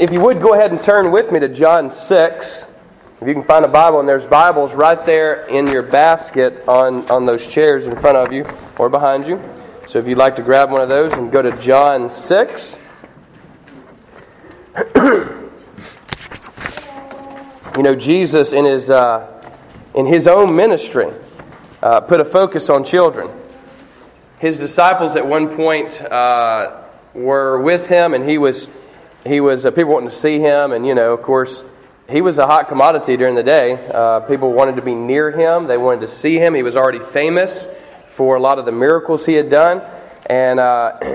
If you would, go ahead and turn with me to John 6. If you can find a Bible, and there's Bibles right there in your basket on those chairs in front of you or behind you. So if you'd like to grab one of those and go to John 6. You know, Jesus in his own ministry put a focus on children. His disciples at one point were with him, and he was people wanting to see him, and you know, of course, he was a hot commodity during the day. People wanted to be near him; they wanted to see him. He was already famous for a lot of the miracles he had done, and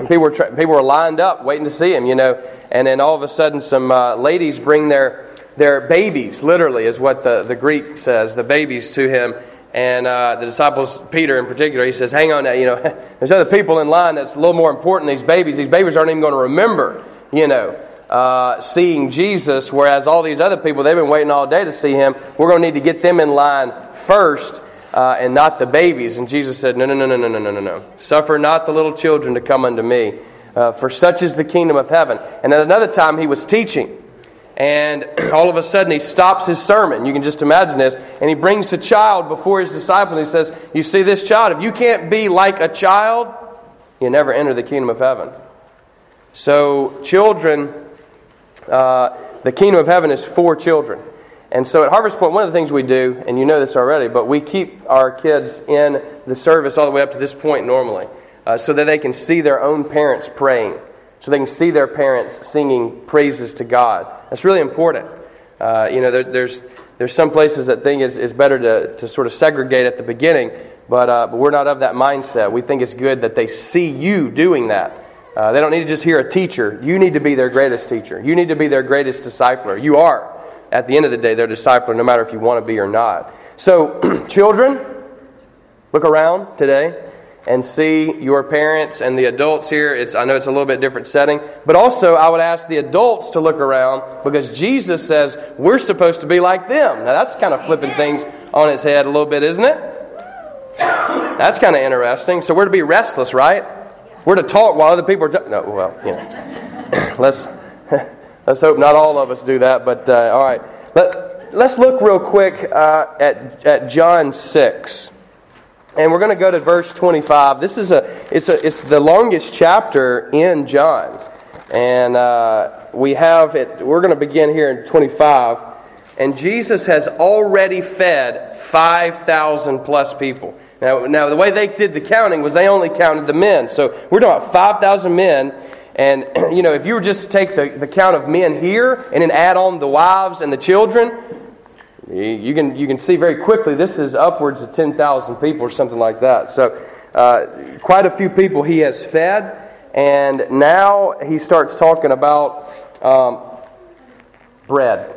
people were lined up waiting to see him. You know, and then all of a sudden, some ladies bring their babies, literally, is what the Greek says, the babies to him. And the disciples, Peter in particular, he says, hang on now, you know, there's other people in line that's a little more important than these babies. These babies aren't even going to remember, you know, seeing Jesus, whereas all these other people, they've been waiting all day to see him. We're going to need to get them in line first and not the babies. And Jesus said, no. Suffer not the little children to come unto me, for such is the kingdom of heaven. And at another time he was teaching. And all of a sudden, he stops his sermon. You can just imagine this. And he brings the child before his disciples. He says, you see this child? If you can't be like a child, you never enter the kingdom of heaven. So children, the kingdom of heaven is for children. And so at Harvest Point, one of the things we do, and you know this already, but we keep our kids in the service all the way up to this point normally, so that they can see their own parents praying. So they can see their parents singing praises to God. That's really important. You know, there's some places that think it's better to sort of segregate at the beginning, but we're not of that mindset. We think it's good that they see you doing that. They don't need to just hear a teacher. You need to be their greatest teacher. You need to be their greatest discipler. You are, at the end of the day, their discipler, no matter if you want to be or not. So, children, look around today and see your parents and the adults here. I know it's a little bit different setting. But also, I would ask the adults to look around, because Jesus says we're supposed to be like them. Now, that's kind of flipping things on its head a little bit, isn't it? That's kind of interesting. So we're to be restless, right? We're to talk while other people are talking. No, well, you know. Let's hope not all of us do that. But, all right. Let's look real quick at John 6. And we're going to go to verse 25. This is it's the longest chapter in John, and we have it. We're going to begin here in 25, and Jesus has already fed 5,000 plus people. Now the way they did the counting was they only counted the men. So we're talking about 5,000 men, and you know, if you were just to take the count of men here and then add on the wives and the children, You can see very quickly this is upwards of 10,000 people or something like that. So quite a few people he has fed. And now he starts talking about bread.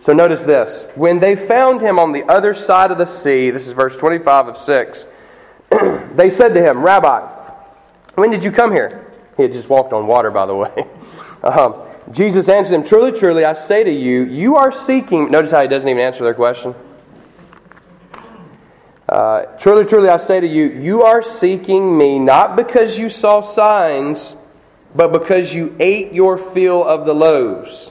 So notice this. When they found him on the other side of the sea, this is verse 25 of 6, they said to him, Rabbi, when did you come here? He had just walked on water, by the way. Jesus answered them, Truly, truly, I say to you, you are seeking... Notice how he doesn't even answer their question. Truly, truly, I say to you, you are seeking me not because you saw signs, but because you ate your fill of the loaves.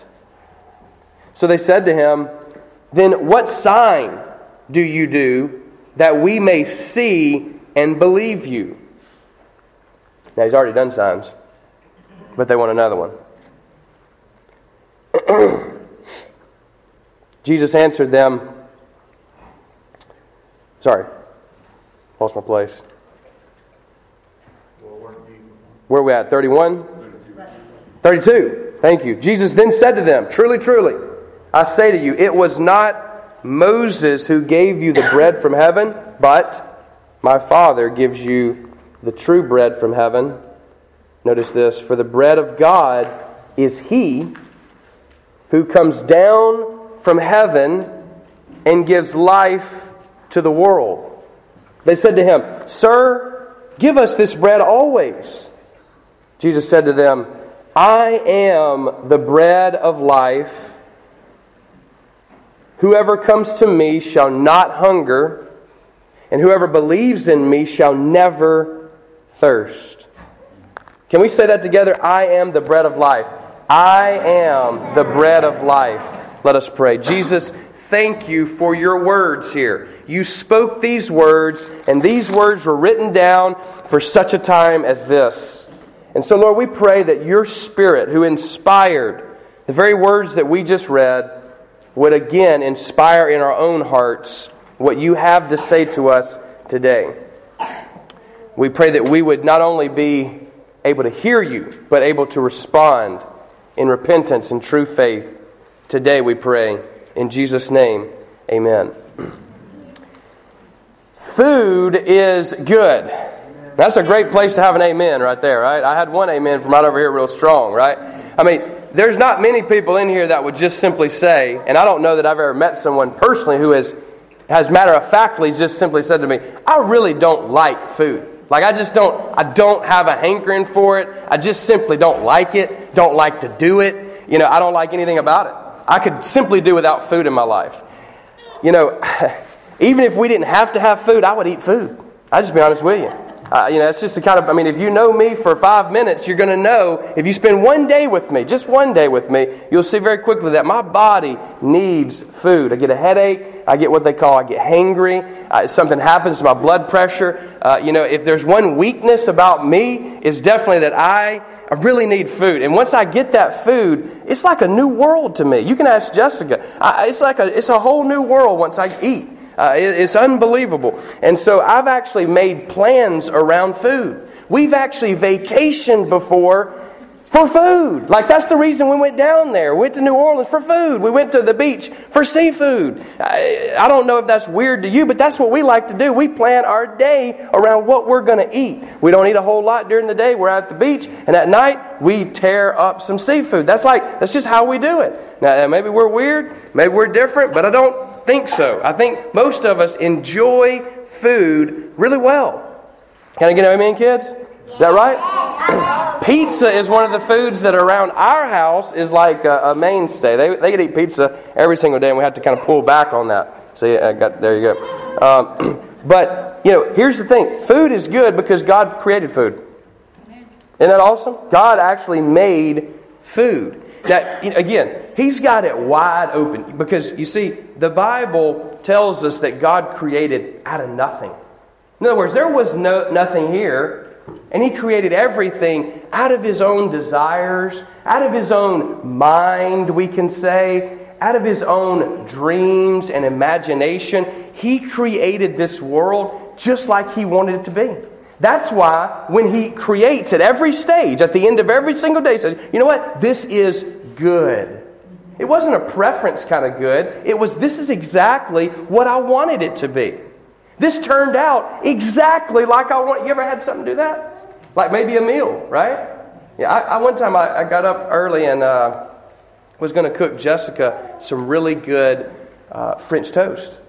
So they said to him, Then what sign do you do that we may see and believe you? Now he's already done signs, but they want another one. Jesus answered them. Sorry, lost my place. Where are we at? 31? 32. Thank you. Jesus then said to them, Truly, truly, I say to you, it was not Moses who gave you the bread from heaven, but my Father gives you the true bread from heaven. Notice this, for the bread of God is he who comes down from heaven and gives life to the world. They said to him, Sir, give us this bread always. Jesus said to them, I am the bread of life. Whoever comes to me shall not hunger, and whoever believes in me shall never thirst. Can we say that together? I am the bread of life. I am the bread of life. Let us pray. Jesus, thank you for your words here. You spoke these words, and these words were written down for such a time as this. And so, Lord, we pray that your Spirit, who inspired the very words that we just read, would again inspire in our own hearts what you have to say to us today. We pray that we would not only be able to hear you, but able to respond in repentance and true faith. Today we pray. In Jesus' name, amen. Food is good. That's a great place to have an amen right there, right? I had one amen from right over here real strong, right? I mean, there's not many people in here that would just simply say, and I don't know that I've ever met someone personally who has matter-of-factly just simply said to me, I really don't like food. Like, I don't have a hankering for it. I just simply don't like it, don't like to do it. You know, I don't like anything about it. I could simply do without food in my life. You know, even if we didn't have to have food, I would eat food. I'll just be honest with you. It's just the kind of, if you know me for 5 minutes, you're going to know, if you spend one day with me, just one day with me, you'll see very quickly that my body needs food. I get a headache. I get hangry. Something happens to my blood pressure. If there's one weakness about me, it's definitely that I really need food. And once I get that food, it's like a new world to me. You can ask Jessica. It's a whole new world once I eat. It's unbelievable. And so I've actually made plans around food. We've actually vacationed before for food. Like, that's the reason we went down there. We went to New Orleans for food. We went to the beach for seafood. I don't know if that's weird to you, but that's what we like to do. We plan our day around what we're going to eat. We don't eat a whole lot during the day. We're out at the beach, and at night, we tear up some seafood. That's just how we do it. Now, maybe we're weird, maybe we're different, but I don't think so. I think most of us enjoy food really well. Can I get an amen, kids? Is that right? Pizza is one of the foods that around our house is like a mainstay. They could eat pizza every single day, and we have to kind of pull back on that. See, there you go. But here's the thing. Food is good because God created food. Isn't that awesome? God actually made food. That, again, He's got it wide open. Because, you see, the Bible tells us that God created out of nothing. In other words, there was nothing here. And He created everything out of His own desires, out of His own mind, we can say, out of His own dreams and imagination. He created this world just like He wanted it to be. That's why when He creates at every stage, at the end of every single day, He says, you know what? This is good. It wasn't a preference kind of good. It was, this is exactly what I wanted it to be. This turned out exactly like I want. You ever had something do that? Like maybe a meal, right? Yeah. One time I got up early and was going to cook Jessica some really good French toast,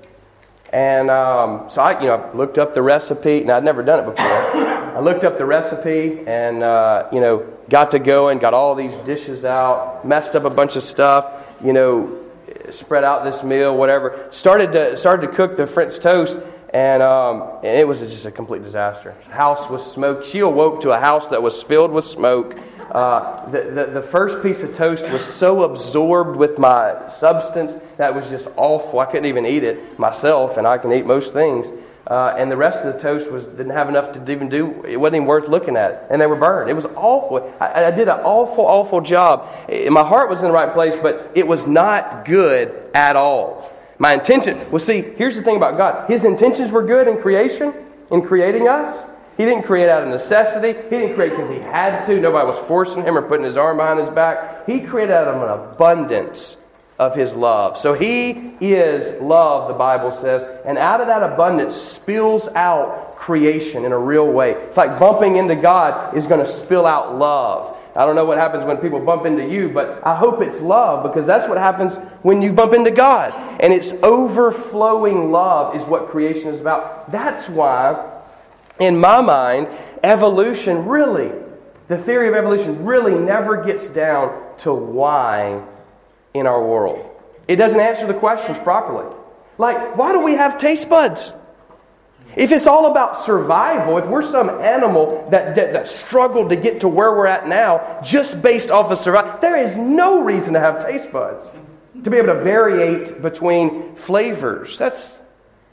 and so I looked up the recipe, and I'd never done it before. I looked up the recipe and got to go and got all these dishes out, messed up a bunch of stuff, spread out this meal, whatever. Started to cook the French toast. And it was just a complete disaster. House was smoke. She awoke to a house that was filled with smoke. The first piece of toast was so absorbed with my substance that it was just awful. I couldn't even eat it myself, and I can eat most things. And the rest of the toast didn't have enough to even do. It wasn't even worth looking at. And they were burned. It was awful. I did an awful, awful job. My heart was in the right place, but it was not good at all. My intention, here's the thing about God. His intentions were good in creation, in creating us. He didn't create out of necessity. He didn't create because He had to. Nobody was forcing Him or putting His arm behind His back. He created out of an abundance of His love. So He is love, the Bible says. And out of that abundance spills out creation in a real way. It's like bumping into God is going to spill out love. I don't know what happens when people bump into you, but I hope it's love, because that's what happens when you bump into God. And it's overflowing love is what creation is about. That's why, in my mind, evolution really, the theory of evolution really never gets down to why in our world. It doesn't answer the questions properly. Like, why do we have taste buds? If it's all about survival, if we're some animal that struggled to get to where we're at now just based off of survival, there is no reason to have taste buds, to be able to variate between flavors. That's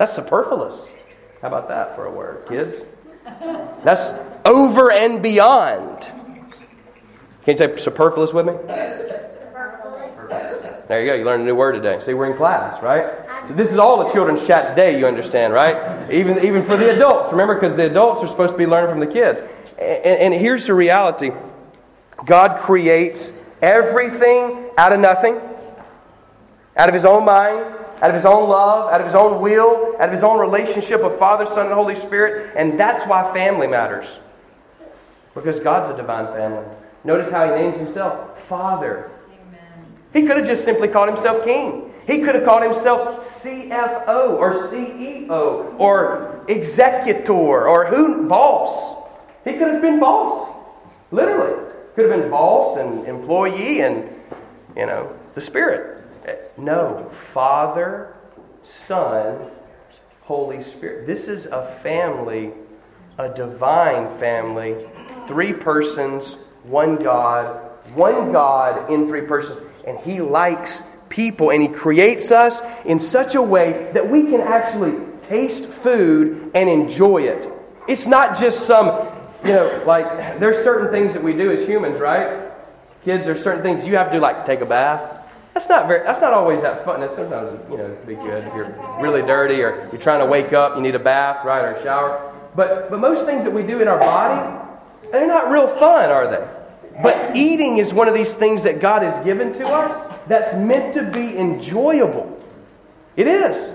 superfluous. How about that for a word, kids? That's over and beyond. Can you say superfluous with me? Superfluous. There you go. You learned a new word today. See, we're in class, right? So this is all the children's chat today, you understand, right? Even for the adults. Remember, because the adults are supposed to be learning from the kids. And here's the reality. God creates everything out of nothing. Out of His own mind. Out of His own love. Out of His own will. Out of His own relationship of Father, Son, and Holy Spirit. And that's why family matters. Because God's a divine family. Notice how He names Himself Father. Amen. He could have just simply called Himself King. He could have called Himself CFO or CEO or executor or boss. He could have been boss. Literally. Could have been boss and employee and, the Spirit. No. Father, Son, Holy Spirit. This is a family, a divine family. 3 persons, 1 God. 1 God in 3 persons. And He likes people, and He creates us in such a way that we can actually taste food and enjoy it. It's not just some, like there's certain things that we do as humans, right? Kids, there's certain things you have to do, like take a bath. That's not always that fun. That's sometimes, it'd be good if you're really dirty or you're trying to wake up, you need a bath, right, or a shower. But most things that we do in our body, they're not real fun, are they? But eating is one of these things that God has given to us that's meant to be enjoyable. It is.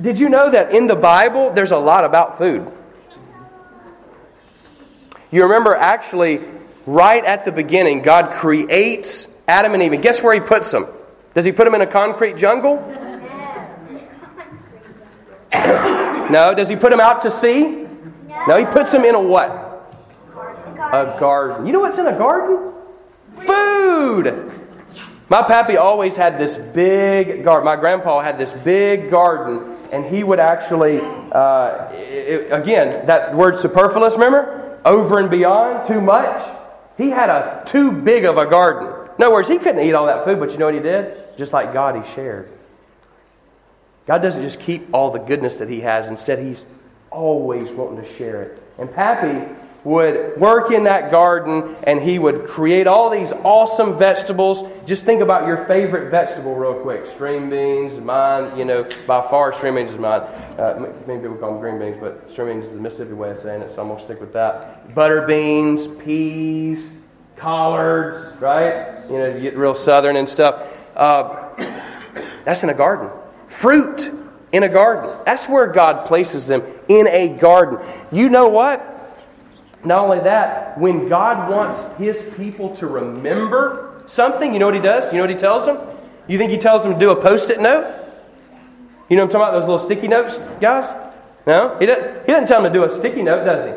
Did you know that in the Bible, there's a lot about food? You remember, actually, right at the beginning, God creates Adam and Eve. And guess where He puts them? Does He put them in a concrete jungle? No. Does He put them out to sea? No, He puts them in a what? A garden. You know what's in a garden? Food! My pappy always had this big garden. My grandpa had this big garden, and he would actually, again, that word superfluous, remember? Over and beyond, too much. He had a too big of a garden. In other words, he couldn't eat all that food, but you know what he did? Just like God, He shared. God doesn't just keep all the goodness that He has. Instead, He's always wanting to share it. And pappy would work in that garden, and he would create all these awesome vegetables. Just think about your favorite vegetable real quick. String beans, mine, by far string beans is mine. Many people call them green beans, but string beans is the Mississippi way of saying it, so I'm going to stick with that. Butter beans, peas, collards, right? You get real southern and stuff. That's in a garden. Fruit in a garden. That's where God places them, in a garden. You know what? Not only that, when God wants His people to remember something, you know what He does? You know what He tells them? You think He tells them to do a post-it note? You know what I'm talking about, those little sticky notes, guys? No? He doesn't tell them to do a sticky note, does He?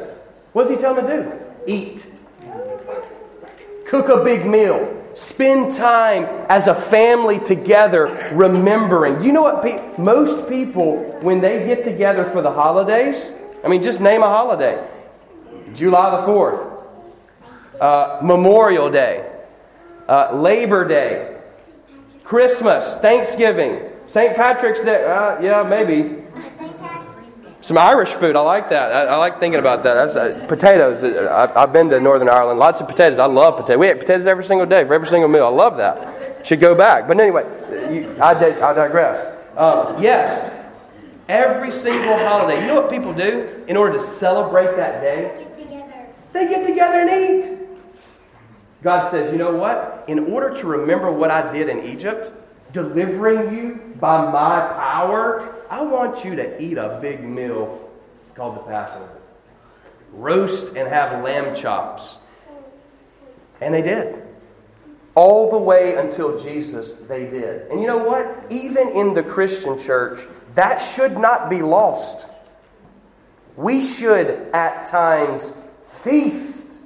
What does He tell them to do? Eat. Cook a big meal. Spend time as a family together remembering. You know what? Most people, when they get together for the holidays, just name a holiday. July the 4th, Memorial Day, Labor Day, Christmas, Thanksgiving, St. Patrick's Day. Yeah, maybe. Some Irish food. I like that. I like thinking about that. That's, potatoes. I've been to Northern Ireland. Lots of potatoes. I love potatoes. We had potatoes every single day for every single meal. I love that. Should go back. But anyway, I digress. Yes. Every single holiday. You know what people do in order to celebrate that day? They get together and eat. God says, you know what? In order to remember what I did in Egypt, delivering you by my power, I want you to eat a big meal called the Passover. Roast and have lamb chops. And they did. All the way until Jesus, they did. And you know what? Even in the Christian church, that should not be lost. We should, at times, feast.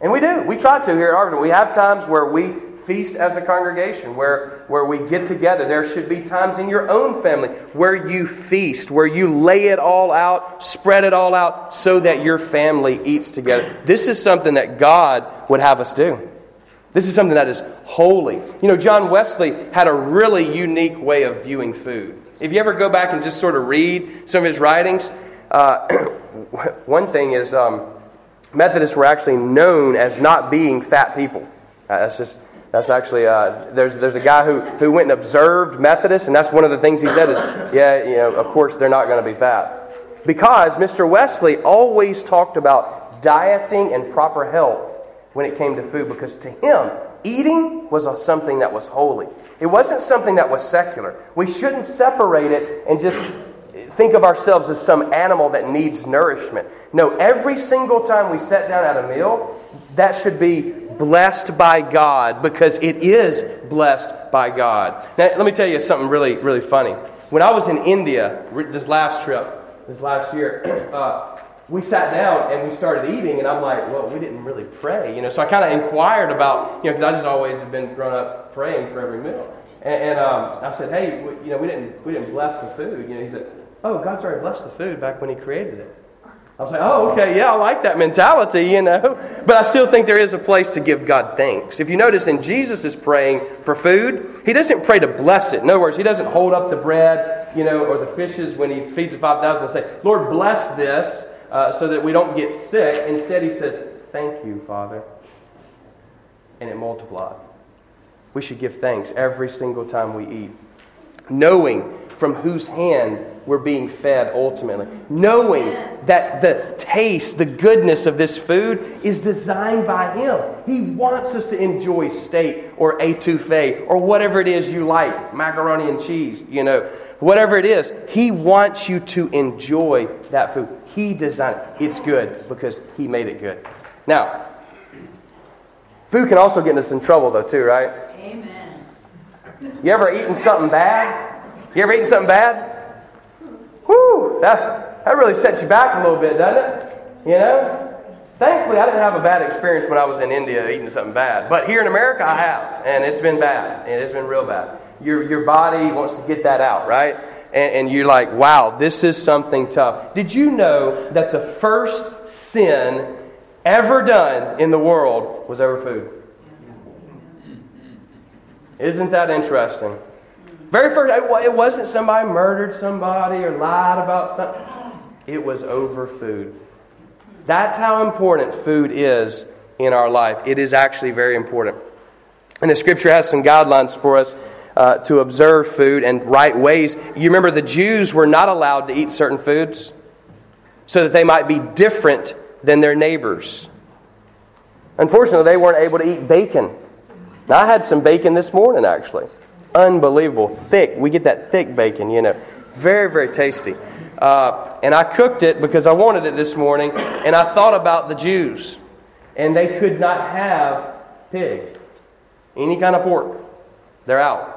And we do. We try to here at Harvest. We have times where we feast as a congregation, where we get together. There should be times in your own family where you feast, where you lay it all out, spread it all out, so that your family eats together. This is something that God would have us do. This is something that is holy. You know, John Wesley had a really unique way of viewing food. If you ever go back and just sort of read some of his writings, one thing is Methodists were actually known as not being fat people. There's a guy who went and observed Methodists, and that's one of the things he said is, of course they're not going to be fat. Because Mr. Wesley always talked about dieting and proper health when it came to food, because to him, eating was something that was holy. It wasn't something that was secular. We shouldn't separate it and just think of ourselves as some animal that needs nourishment. No, every single time we sit down at a meal, that should be blessed by God, because it is blessed by God. Now, let me tell you something really, really funny. When I was in India this last year, we sat down and we started eating, and I'm like, well, we didn't really pray, you know. So I kind of inquired about, because I just always have been grown up praying for every meal, and I said, hey, we didn't bless the food, you know. He said, oh, God's already blessed the food back when He created it. I was like, oh, okay, yeah, I like that mentality, you know. But I still think there is a place to give God thanks. If you notice, in Jesus' praying for food, He doesn't pray to bless it. In other words, He doesn't hold up the bread, you know, or the fishes when He feeds the 5,000 and say, Lord, bless this so that we don't get sick. Instead, He says, thank you, Father. And it multiplied. We should give thanks every single time we eat, knowing from whose hand we're being fed ultimately. Knowing that the taste, the goodness of this food is designed by Him. He wants us to enjoy steak or etouffee or whatever it is you like, macaroni and cheese, you know, whatever it is. He wants you to enjoy that food. He designed it. It's good because He made it good. Now, food can also get us in trouble though too, right? Amen. You ever eaten something bad? Whew, that really sets you back a little bit, doesn't it? You know? Thankfully, I didn't have a bad experience when I was in India eating something bad. But here in America, I have. And it's been bad. And it's been real bad. Your body wants to get that out, right? And you're like, wow, this is something tough. Did you know that the first sin ever done in the world was over food? Isn't that interesting? Very first, it wasn't somebody murdered somebody or lied about something. It was over food. That's how important food is in our life. It is actually very important. And the Scripture has some guidelines for us to observe food and right ways. You remember the Jews were not allowed to eat certain foods so that they might be different than their neighbors. Unfortunately, they weren't able to eat bacon. Now, I had some bacon this morning, actually. Unbelievable. Thick. We get that thick bacon, you know. Very, very tasty. And I cooked it because I wanted it this morning. And I thought about the Jews. And they could not have pig. Any kind of pork. They're out.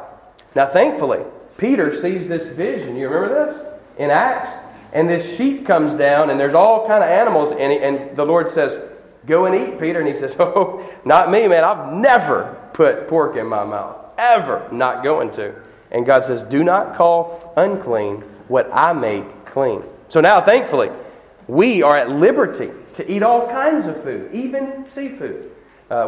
Now, thankfully, Peter sees this vision. You remember this? In Acts. And this sheep comes down and there's all kind of animals in it. And the Lord says, go and eat, Peter. And he says, oh, not me, man. I've never put pork in my mouth. Ever not going to. And God says, do not call unclean what I make clean. So now, thankfully, we are at liberty to eat all kinds of food, even seafood,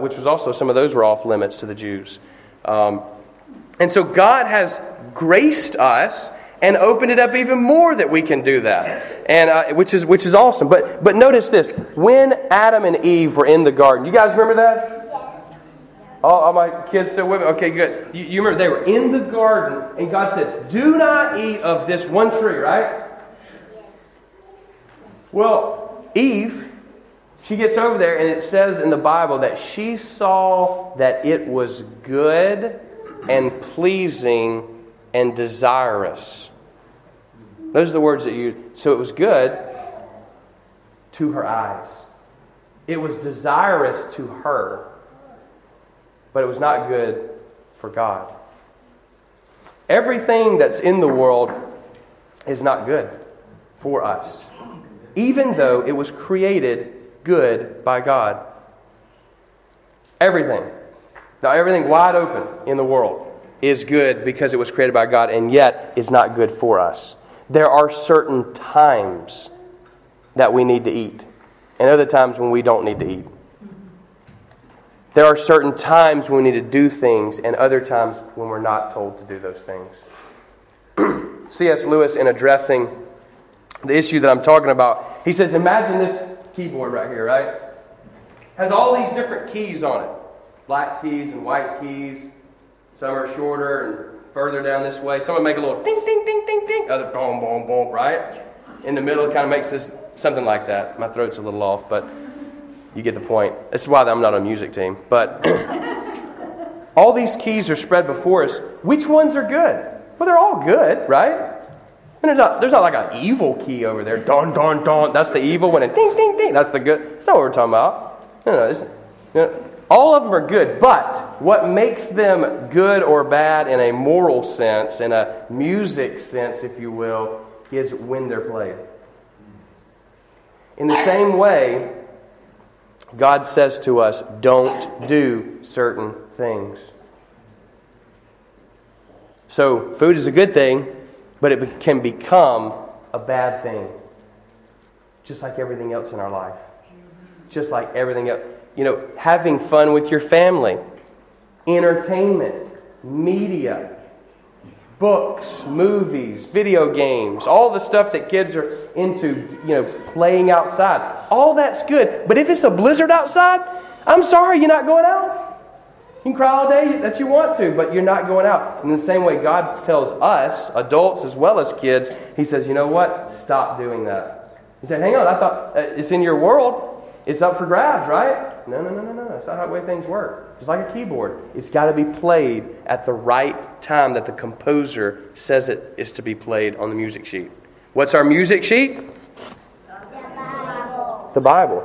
which was also, some of those were off limits to the Jews. And so God has graced us and opened it up even more that we can do that, and which is awesome. But notice this, when Adam and Eve were in the garden, you guys remember that? All my kids still with me? Okay, good. You remember they were in the garden and God said, do not eat of this one tree, right? Well, Eve, she gets over there and it says in the Bible that she saw that it was good and pleasing and desirous. Those are the words that you use. So it was good to her eyes. It was desirous to her. but it was not good for God. Everything that's in the world is not good for us, even though it was created good by God. Everything. Now, everything wide open in the world is good because it was created by God, and yet is not good for us. There are certain times that we need to eat, and other times when we don't need to eat. There are certain times when we need to do things, and other times when we're not told to do those things. C.S. Lewis, in addressing the issue that I'm talking about, he says, imagine this keyboard right here, right? Has all these different keys on it. Black keys and white keys. Some are shorter and further down this way. Some would make a little ding, ding, ding, ding, ding. Other boom, boom, boom, right? In the middle, it kind of makes this something like that. My throat's a little off, but you get the point. That's why I'm not on a music team. But all these keys are spread before us. Which ones are good? Well, they're all good, right? And there's not like an evil key over there. Don, don, don. That's the evil one. And ding, ding, ding. That's the good. That's not what we're talking about. No. All of them are good, but what makes them good or bad in a moral sense, in a music sense, if you will, is when they're played. In the same way, God says to us, don't do certain things. So, food is a good thing, but it can become a bad thing. Just like everything else in our life. Just like everything else. You know, having fun with your family, entertainment, media, books, movies, video games, all the stuff that kids are into, you know, playing outside. All that's good. But if it's a blizzard outside, I'm sorry, you're not going out. You can cry all day that you want to, but you're not going out. In the same way, God tells us, adults as well as kids, He says, you know what? Stop doing that. He said, hang on, I thought it's in your world. It's up for grabs, right? No. That's not how the way things work. Just like a keyboard. It's got to be played at the right time that the composer says it is to be played on the music sheet. What's our music sheet? The Bible.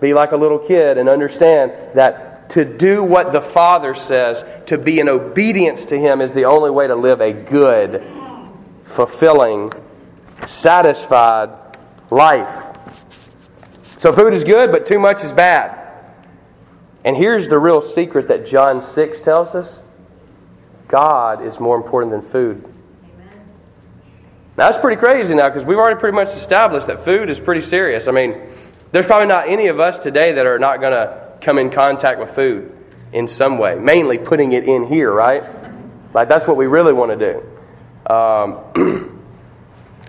Be like a little kid and understand that to do what the Father says, to be in obedience to Him, is the only way to live a good, fulfilling, satisfied life. So food is good, but too much is bad. And here's the real secret that John 6 tells us. God is more important than food. Amen. Now, that's pretty crazy now, because we've already pretty much established that food is pretty serious. I mean, there's probably not any of us today that are not going to come in contact with food in some way. Mainly putting it in here, right? Like, that's what we really want to do.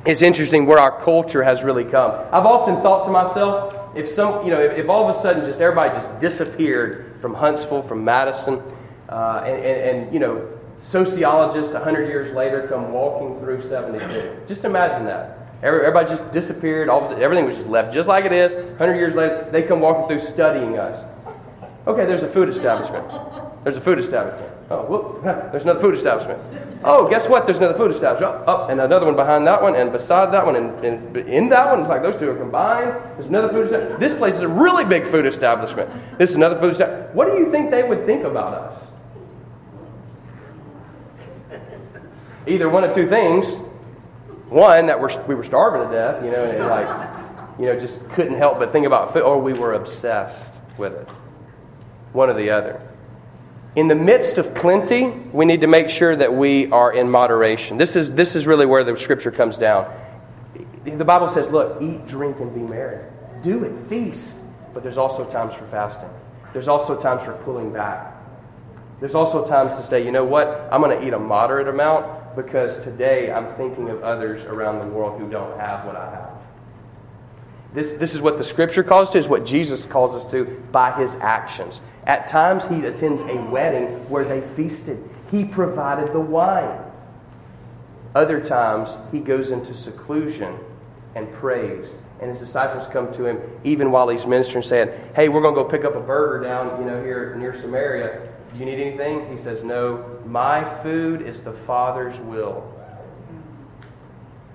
It's interesting where our culture has really come. I've often thought to myself, if all of a sudden just everybody just disappeared from Huntsville, from Madison, and sociologists 100 years later come walking through 72. Just imagine that. Everybody just disappeared. All of a sudden, everything was just left just like it is. 100 years later, they come walking through studying us. Okay, there's a food establishment. There's a food establishment. Oh, whoop. There's another food establishment. Oh, guess what? There's another food establishment. Oh, and another one behind that one, and beside that one, and in that one. It's like those two are combined. There's another food establishment. This place is a really big food establishment. This is another food establishment. What do you think they would think about us? Either one of two things. One, that we were starving to death, and just couldn't help but think about food, or we were obsessed with it. One or the other. In the midst of plenty, we need to make sure that we are in moderation. This is really where the Scripture comes down. The Bible says, look, eat, drink, and be merry. Do it. Feast. But there's also times for fasting. There's also times for pulling back. There's also times to say, you know what? I'm going to eat a moderate amount because today I'm thinking of others around the world who don't have what I have. This is what the Scripture calls to, is what Jesus calls us to by His actions. At times He attends a wedding where they feasted. He provided the wine. Other times He goes into seclusion and prays. And His disciples come to Him even while He's ministering, saying, hey, we're going to go pick up a burger down here near Samaria. Do you need anything? He says, no, my food is the Father's will.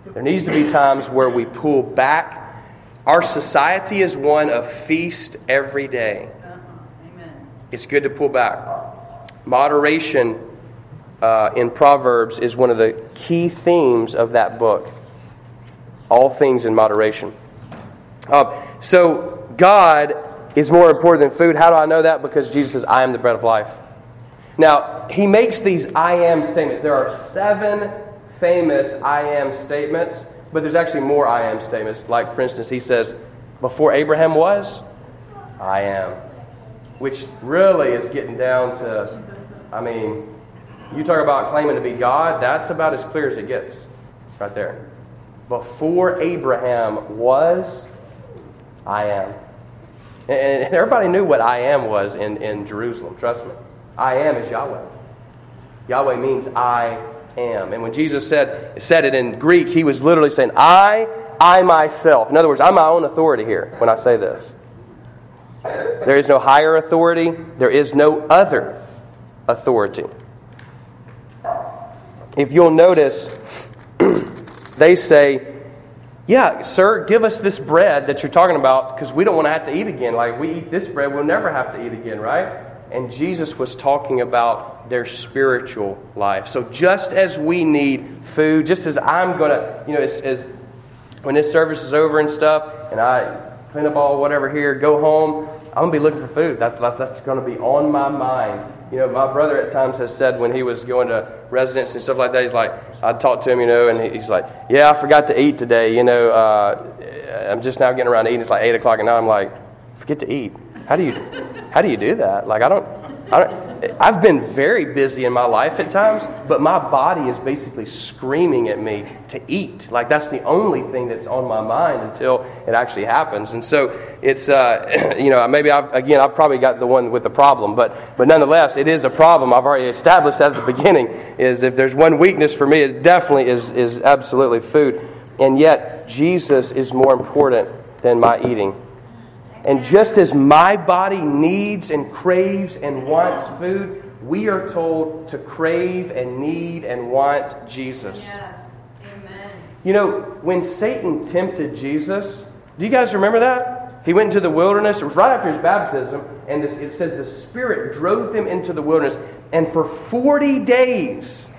There needs to be times where we pull back. Our society is one of feast every day. Uh-huh. Amen. it's good to pull back. Moderation in Proverbs is one of the key themes of that book. All things in moderation. So God is more important than food. How do I know that? Because Jesus says, I am the bread of life. Now, he makes these I am statements. There are 7 famous I am statements, but there's actually more I am statements. Like, for instance, he says, before Abraham was, I am. Which really is getting down to, I mean, you talk about claiming to be God, that's about as clear as it gets right there. Before Abraham was, I am. And everybody knew what I am was in Jerusalem, trust me. I am is Yahweh. Yahweh means I am. And when Jesus said it in Greek, he was literally saying, I myself. In other words, I'm my own authority here when I say this. There is no higher authority. There is no other authority. If you'll notice, they say, yeah, sir, give us this bread that you're talking about because we don't want to have to eat again. Like, we eat this bread, we'll never have to eat again, right? And Jesus was talking about their spiritual life. So just as we need food, just as I'm going to, as when this service is over and stuff, and I clean up all whatever here, go home, I'm going to be looking for food. That's going to be on my mind. My brother at times has said when he was going to residence and stuff like that, he's like, I talked to him, and he's like, yeah, I forgot to eat today, I'm just now getting around to eating. It's like 8 o'clock, and now I'm like, forget to eat. How do you do that? Like, I've been very busy in my life at times, but my body is basically screaming at me to eat. Like, that's the only thing that's on my mind until it actually happens. And so it's, maybe I've probably got the one with the problem, but nonetheless, it is a problem. I've already established that at the beginning. Is if there's one weakness for me, it definitely is absolutely food. And yet, Jesus is more important than my eating. And just as my body needs and craves and wants food, we are told to crave and need and want Jesus. Yes. Amen. When Satan tempted Jesus, do you guys remember that? He went into the wilderness. It was right after his baptism. And it says the Spirit drove him into the wilderness. And for 40 days.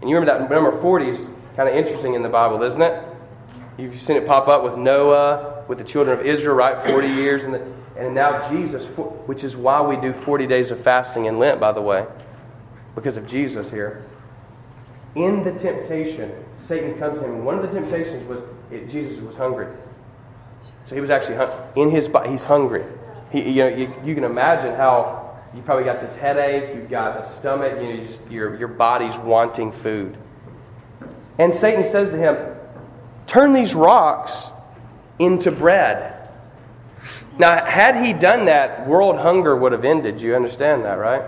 And you remember that number 40 is kind of interesting in the Bible, isn't it? You've seen it pop up with Noah, with the children of Israel, right? 40 years. And now Jesus, which is why we do 40 days of fasting in Lent, by the way, because of Jesus here. In the temptation, Satan comes in. One of the temptations was Jesus was hungry. So he was actually in his body. He's hungry. You can imagine how you probably got this headache. You've got a stomach. Your body's wanting food. And Satan says to him, turn these rocks into bread. Now, had he done that, world hunger would have ended. You understand that, right?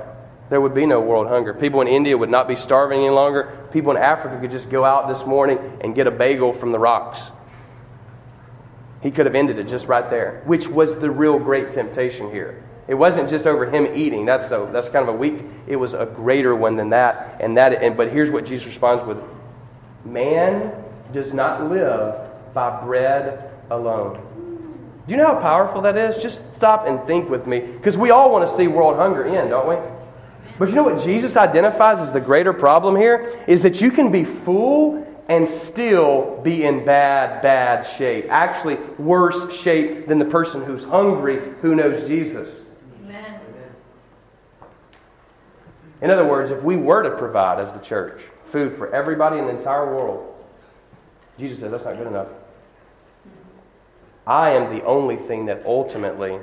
There would be no world hunger. People in India would not be starving any longer. People in Africa could just go out this morning and get a bagel from the rocks. He could have ended it just right there, which was the real great temptation here. It wasn't just over him eating. That's kind of a weak. It was a greater one than that. But here's what Jesus responds with: man does not live by bread alone. Do you know how powerful that is? Just stop and think with me, because we all want to see world hunger end, don't we? But you know what Jesus identifies as the greater problem here? Is that you can be full and still be in bad shape. Actually, worse shape than the person who's hungry, who knows Jesus. Amen. In other words, if we were to provide as the church food for everybody in the entire world, Jesus says, that's not good enough. I am the only thing that ultimately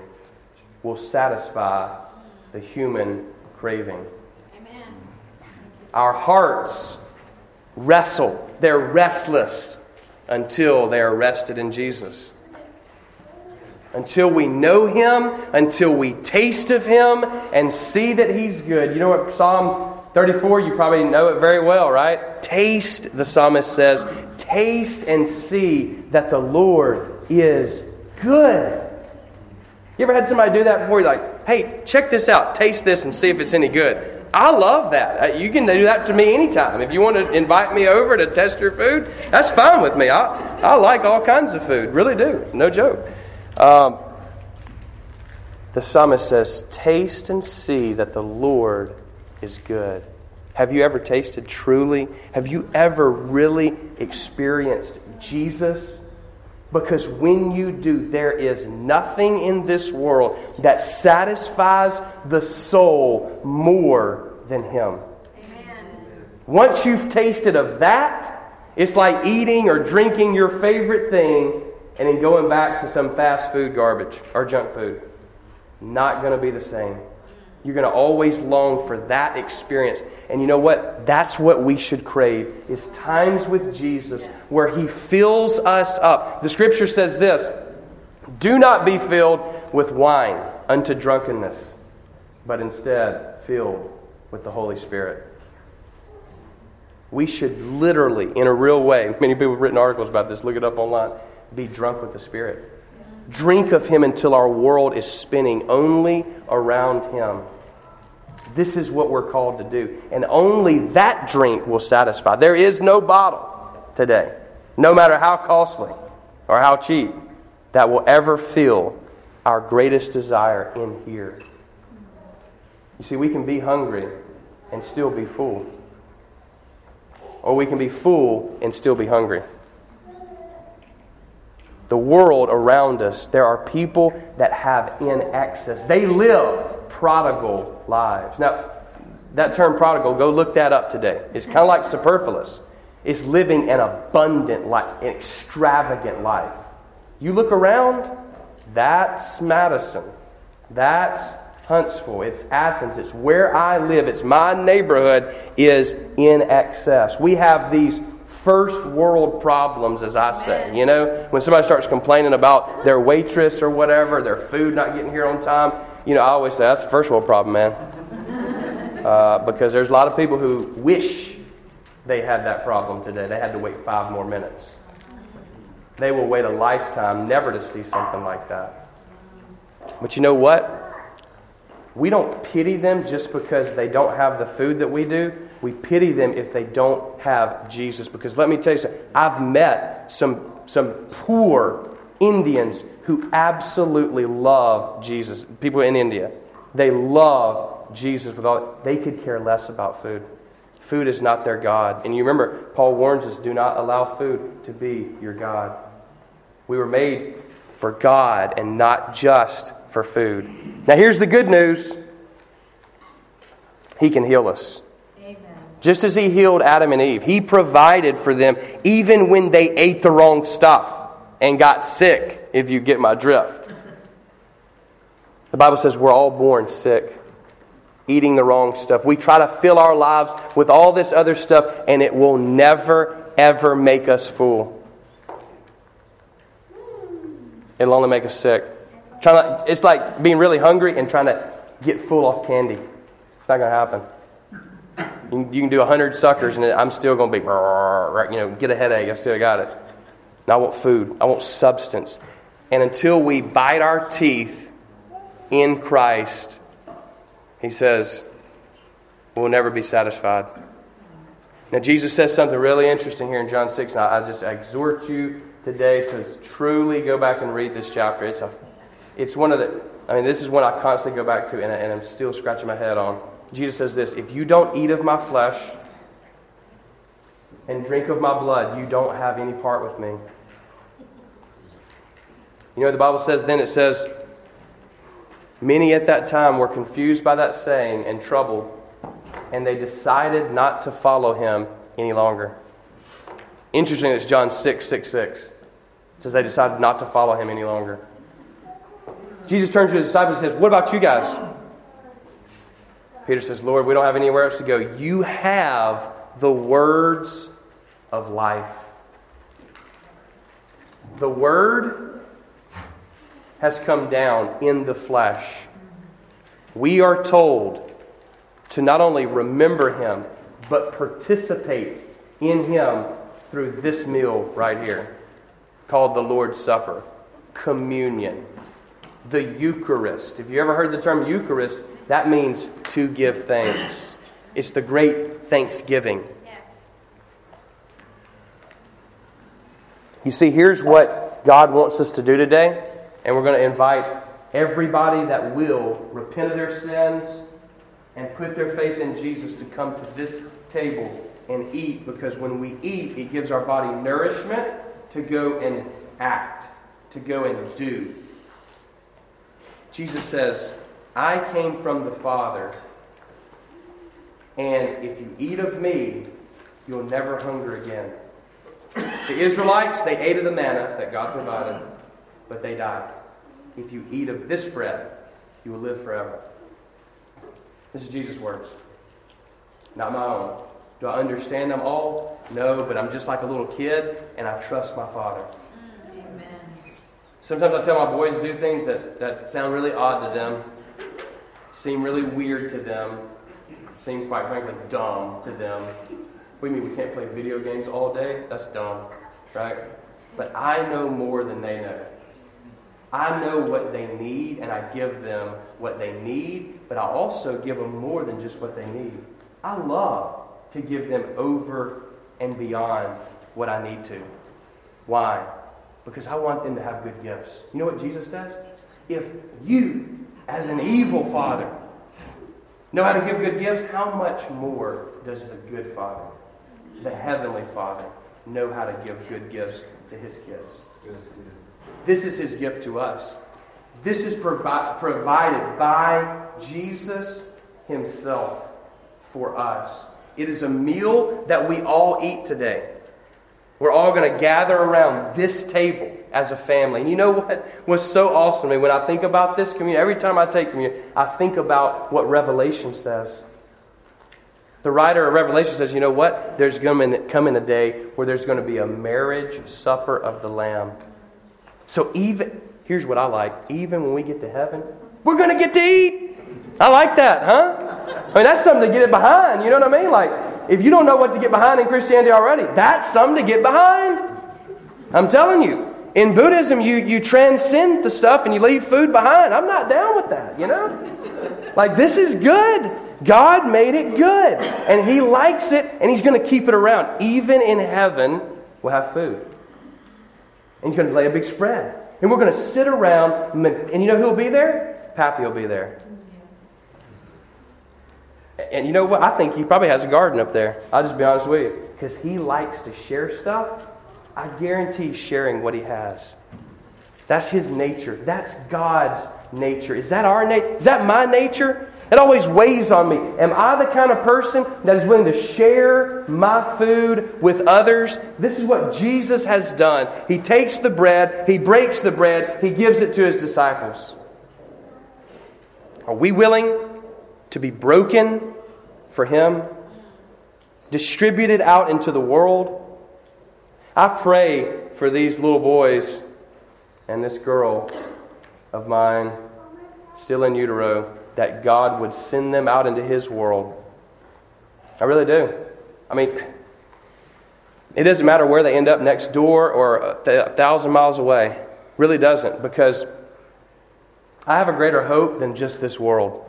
will satisfy the human craving. Amen. Our hearts wrestle. They're restless until they are rested in Jesus. Until we know Him, until we taste of Him and see that He's good. You know what Psalm 34, you probably know it very well, right? Taste, the psalmist says, taste and see that the Lord is good. You ever had somebody do that before? You're like, hey, check this out. Taste this and see if it's any good. I love that. You can do that to me anytime. If you want to invite me over to test your food, that's fine with me. I like all kinds of food. Really do. No joke. The psalmist says, "Taste and see that the Lord is good." Have you ever tasted truly? Have you ever really experienced Jesus? Because when you do, there is nothing in this world that satisfies the soul more than Him. Amen. Once you've tasted of that, it's like eating or drinking your favorite thing and then going back to some fast food garbage or junk food. Not going to be the same. You're going to always long for that experience. And you know what? That's what we should crave, is times with Jesus where He fills us up. The Scripture says this, "Do not be filled with wine unto drunkenness, but instead filled with the Holy Spirit." We should literally, in a real way, many people have written articles about this, look it up online, be drunk with the Spirit. Drink of Him until our world is spinning only around Him. This is what we're called to do. And only that drink will satisfy. There is no bottle today, no matter how costly or how cheap, that will ever fill our greatest desire in here. You see, we can be hungry and still be full. Or we can be full and still be hungry. The world around us, there are people that have in excess. They live prodigal lives. Now, that term prodigal, go look that up today. It's kind of like superfluous. It's living an abundant life, an extravagant life. You look around, that's Madison. That's Huntsville. It's Athens. It's where I live. It's my neighborhood is in excess. We have these first world problems, as I say. You know, when somebody starts complaining about their waitress or whatever, their food not getting here on time, you know, I always say, that's a first world problem, man. Because there's a lot of people who wish they had that problem today. They had to wait 5 more minutes. They will wait a lifetime never to see something like that. But you know what? We don't pity them just because they don't have the food that we do. We pity them if they don't have Jesus. Because let me tell you something. I've met some poor Indians who absolutely love Jesus. People in India. They love Jesus with all. They could care less about food. Food is not their God. And you remember, Paul warns us, do not allow food to be your God. We were made for God and not just for food. Now here's the good news. He can heal us. Just as He healed Adam and Eve, He provided for them even when they ate the wrong stuff and got sick, if you get my drift. The Bible says we're all born sick, eating the wrong stuff. We try to fill our lives with all this other stuff, and it will never, ever make us full. It'll only make us sick. It's like being really hungry and trying to get full off candy. It's not going to happen. You can do 100 suckers and I'm still going to be, get a headache. I still got it. And I want food. I want substance. And until we bite our teeth in Christ, He says, we'll never be satisfied. Now, Jesus says something really interesting here in John 6. And I just exhort you today to truly go back and read this chapter. It's one of the, this is one I constantly go back to and I'm still scratching my head on. Jesus says this, if you don't eat of my flesh and drink of my blood, you don't have any part with me. You know, the Bible says then, it says, many at that time were confused by that saying and troubled, and they decided not to follow Him any longer. Interesting, it's John 6:6. It says they decided not to follow Him any longer. Jesus turns to His disciples and says, what about you guys? Peter says, Lord, we don't have anywhere else to go. You have the words of life. The Word has come down in the flesh. We are told to not only remember Him, but participate in Him through this meal right here, called the Lord's Supper, communion, the Eucharist. If you ever heard the term Eucharist, that means to give thanks. It's the great thanksgiving. Yes. You see, here's what God wants us to do today. And we're going to invite everybody that will repent of their sins and put their faith in Jesus to come to this table and eat, because when we eat, it gives our body nourishment to go and act, to go and do. Jesus says, I came from the Father, and if you eat of me, you'll never hunger again. The Israelites, they ate of the manna that God provided, but they died. If you eat of this bread, you will live forever. This is Jesus' words, not my own. Do I understand them all? No, but I'm just like a little kid, and I trust my Father. Amen. Sometimes I tell my boys to do things that sound really odd to them, seem really weird to them, seem, quite frankly, dumb to them. What do you mean we can't play video games all day? That's dumb, right? But I know more than they know. I know what they need, and I give them what they need, but I also give them more than just what they need. I love to give them over and beyond what I need to. Why? Because I want them to have good gifts. You know what Jesus says? If you, as an evil father, know how to give good gifts, how much more does the good Father, the Heavenly Father, know how to give good gifts to His kids? This is His gift to us. This is provided by Jesus Himself for us. It is a meal that we all eat today. We're all going to gather around this table as a family. And you know what was so awesome to me? When I think about this communion, every time I take communion, I think about what Revelation says. The writer of Revelation says, you know what? There's going to come in a day where there's going to be a marriage supper of the Lamb. So even, here's what I like, even when we get to heaven, we're going to get to eat. I like that, huh? I mean, that's something to get behind, you know what I mean? Like, if you don't know what to get behind in Christianity already, that's something to get behind. I'm telling you. In Buddhism, you transcend the stuff and you leave food behind. I'm not down with that, you know? Like, this is good. God made it good. And He likes it, and He's going to keep it around. Even in heaven, we'll have food. And He's going to lay a big spread. And we're going to sit around, and you know who'll be there? Pappy will be there. And you know what? I think he probably has a garden up there. I'll just be honest with you. Because he likes to share stuff. I guarantee sharing what he has. That's his nature. That's God's nature. Is that our nature? Is that my nature? It always weighs on me. Am I the kind of person that is willing to share my food with others? This is what Jesus has done. He takes the bread. He breaks the bread. He gives it to his disciples. Are we willing to be broken for Him, distributed out into the world? I pray for these little boys and this girl of mine, still in utero, that God would send them out into His world. I really do. I mean, it doesn't matter where they end up, next door or 1,000 miles away. It really doesn't, because I have a greater hope than just this world.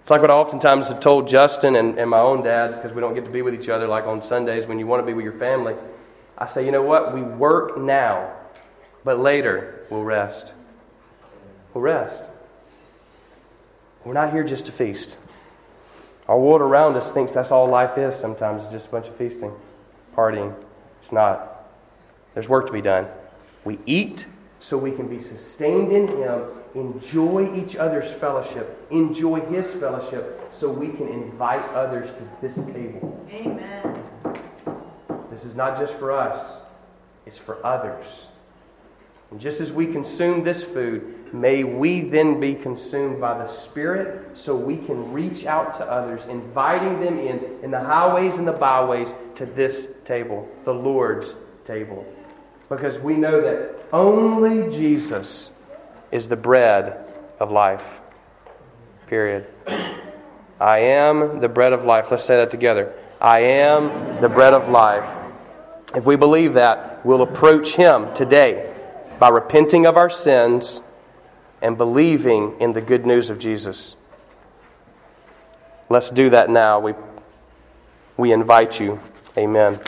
It's like what I oftentimes have told Justin and my own dad, because we don't get to be with each other like on Sundays when you want to be with your family. I say, you know what? We work now, but later we'll rest. We'll rest. We're not here just to feast. Our world around us thinks that's all life is sometimes. It's just a bunch of feasting, partying. It's not. There's work to be done. We eat so we can be sustained in Him. Enjoy each other's fellowship. Enjoy His fellowship so we can invite others to this table. Amen. This is not just for us. It's for others. And just as we consume this food, may we then be consumed by the Spirit so we can reach out to others, inviting them in the highways and the byways to this table, the Lord's table. Because we know that only Jesus is the bread of life. Period. I am the bread of life. Let's say that together. I am the bread of life. If we believe that, we'll approach Him today by repenting of our sins and believing in the good news of Jesus. Let's do that now. We invite you. Amen.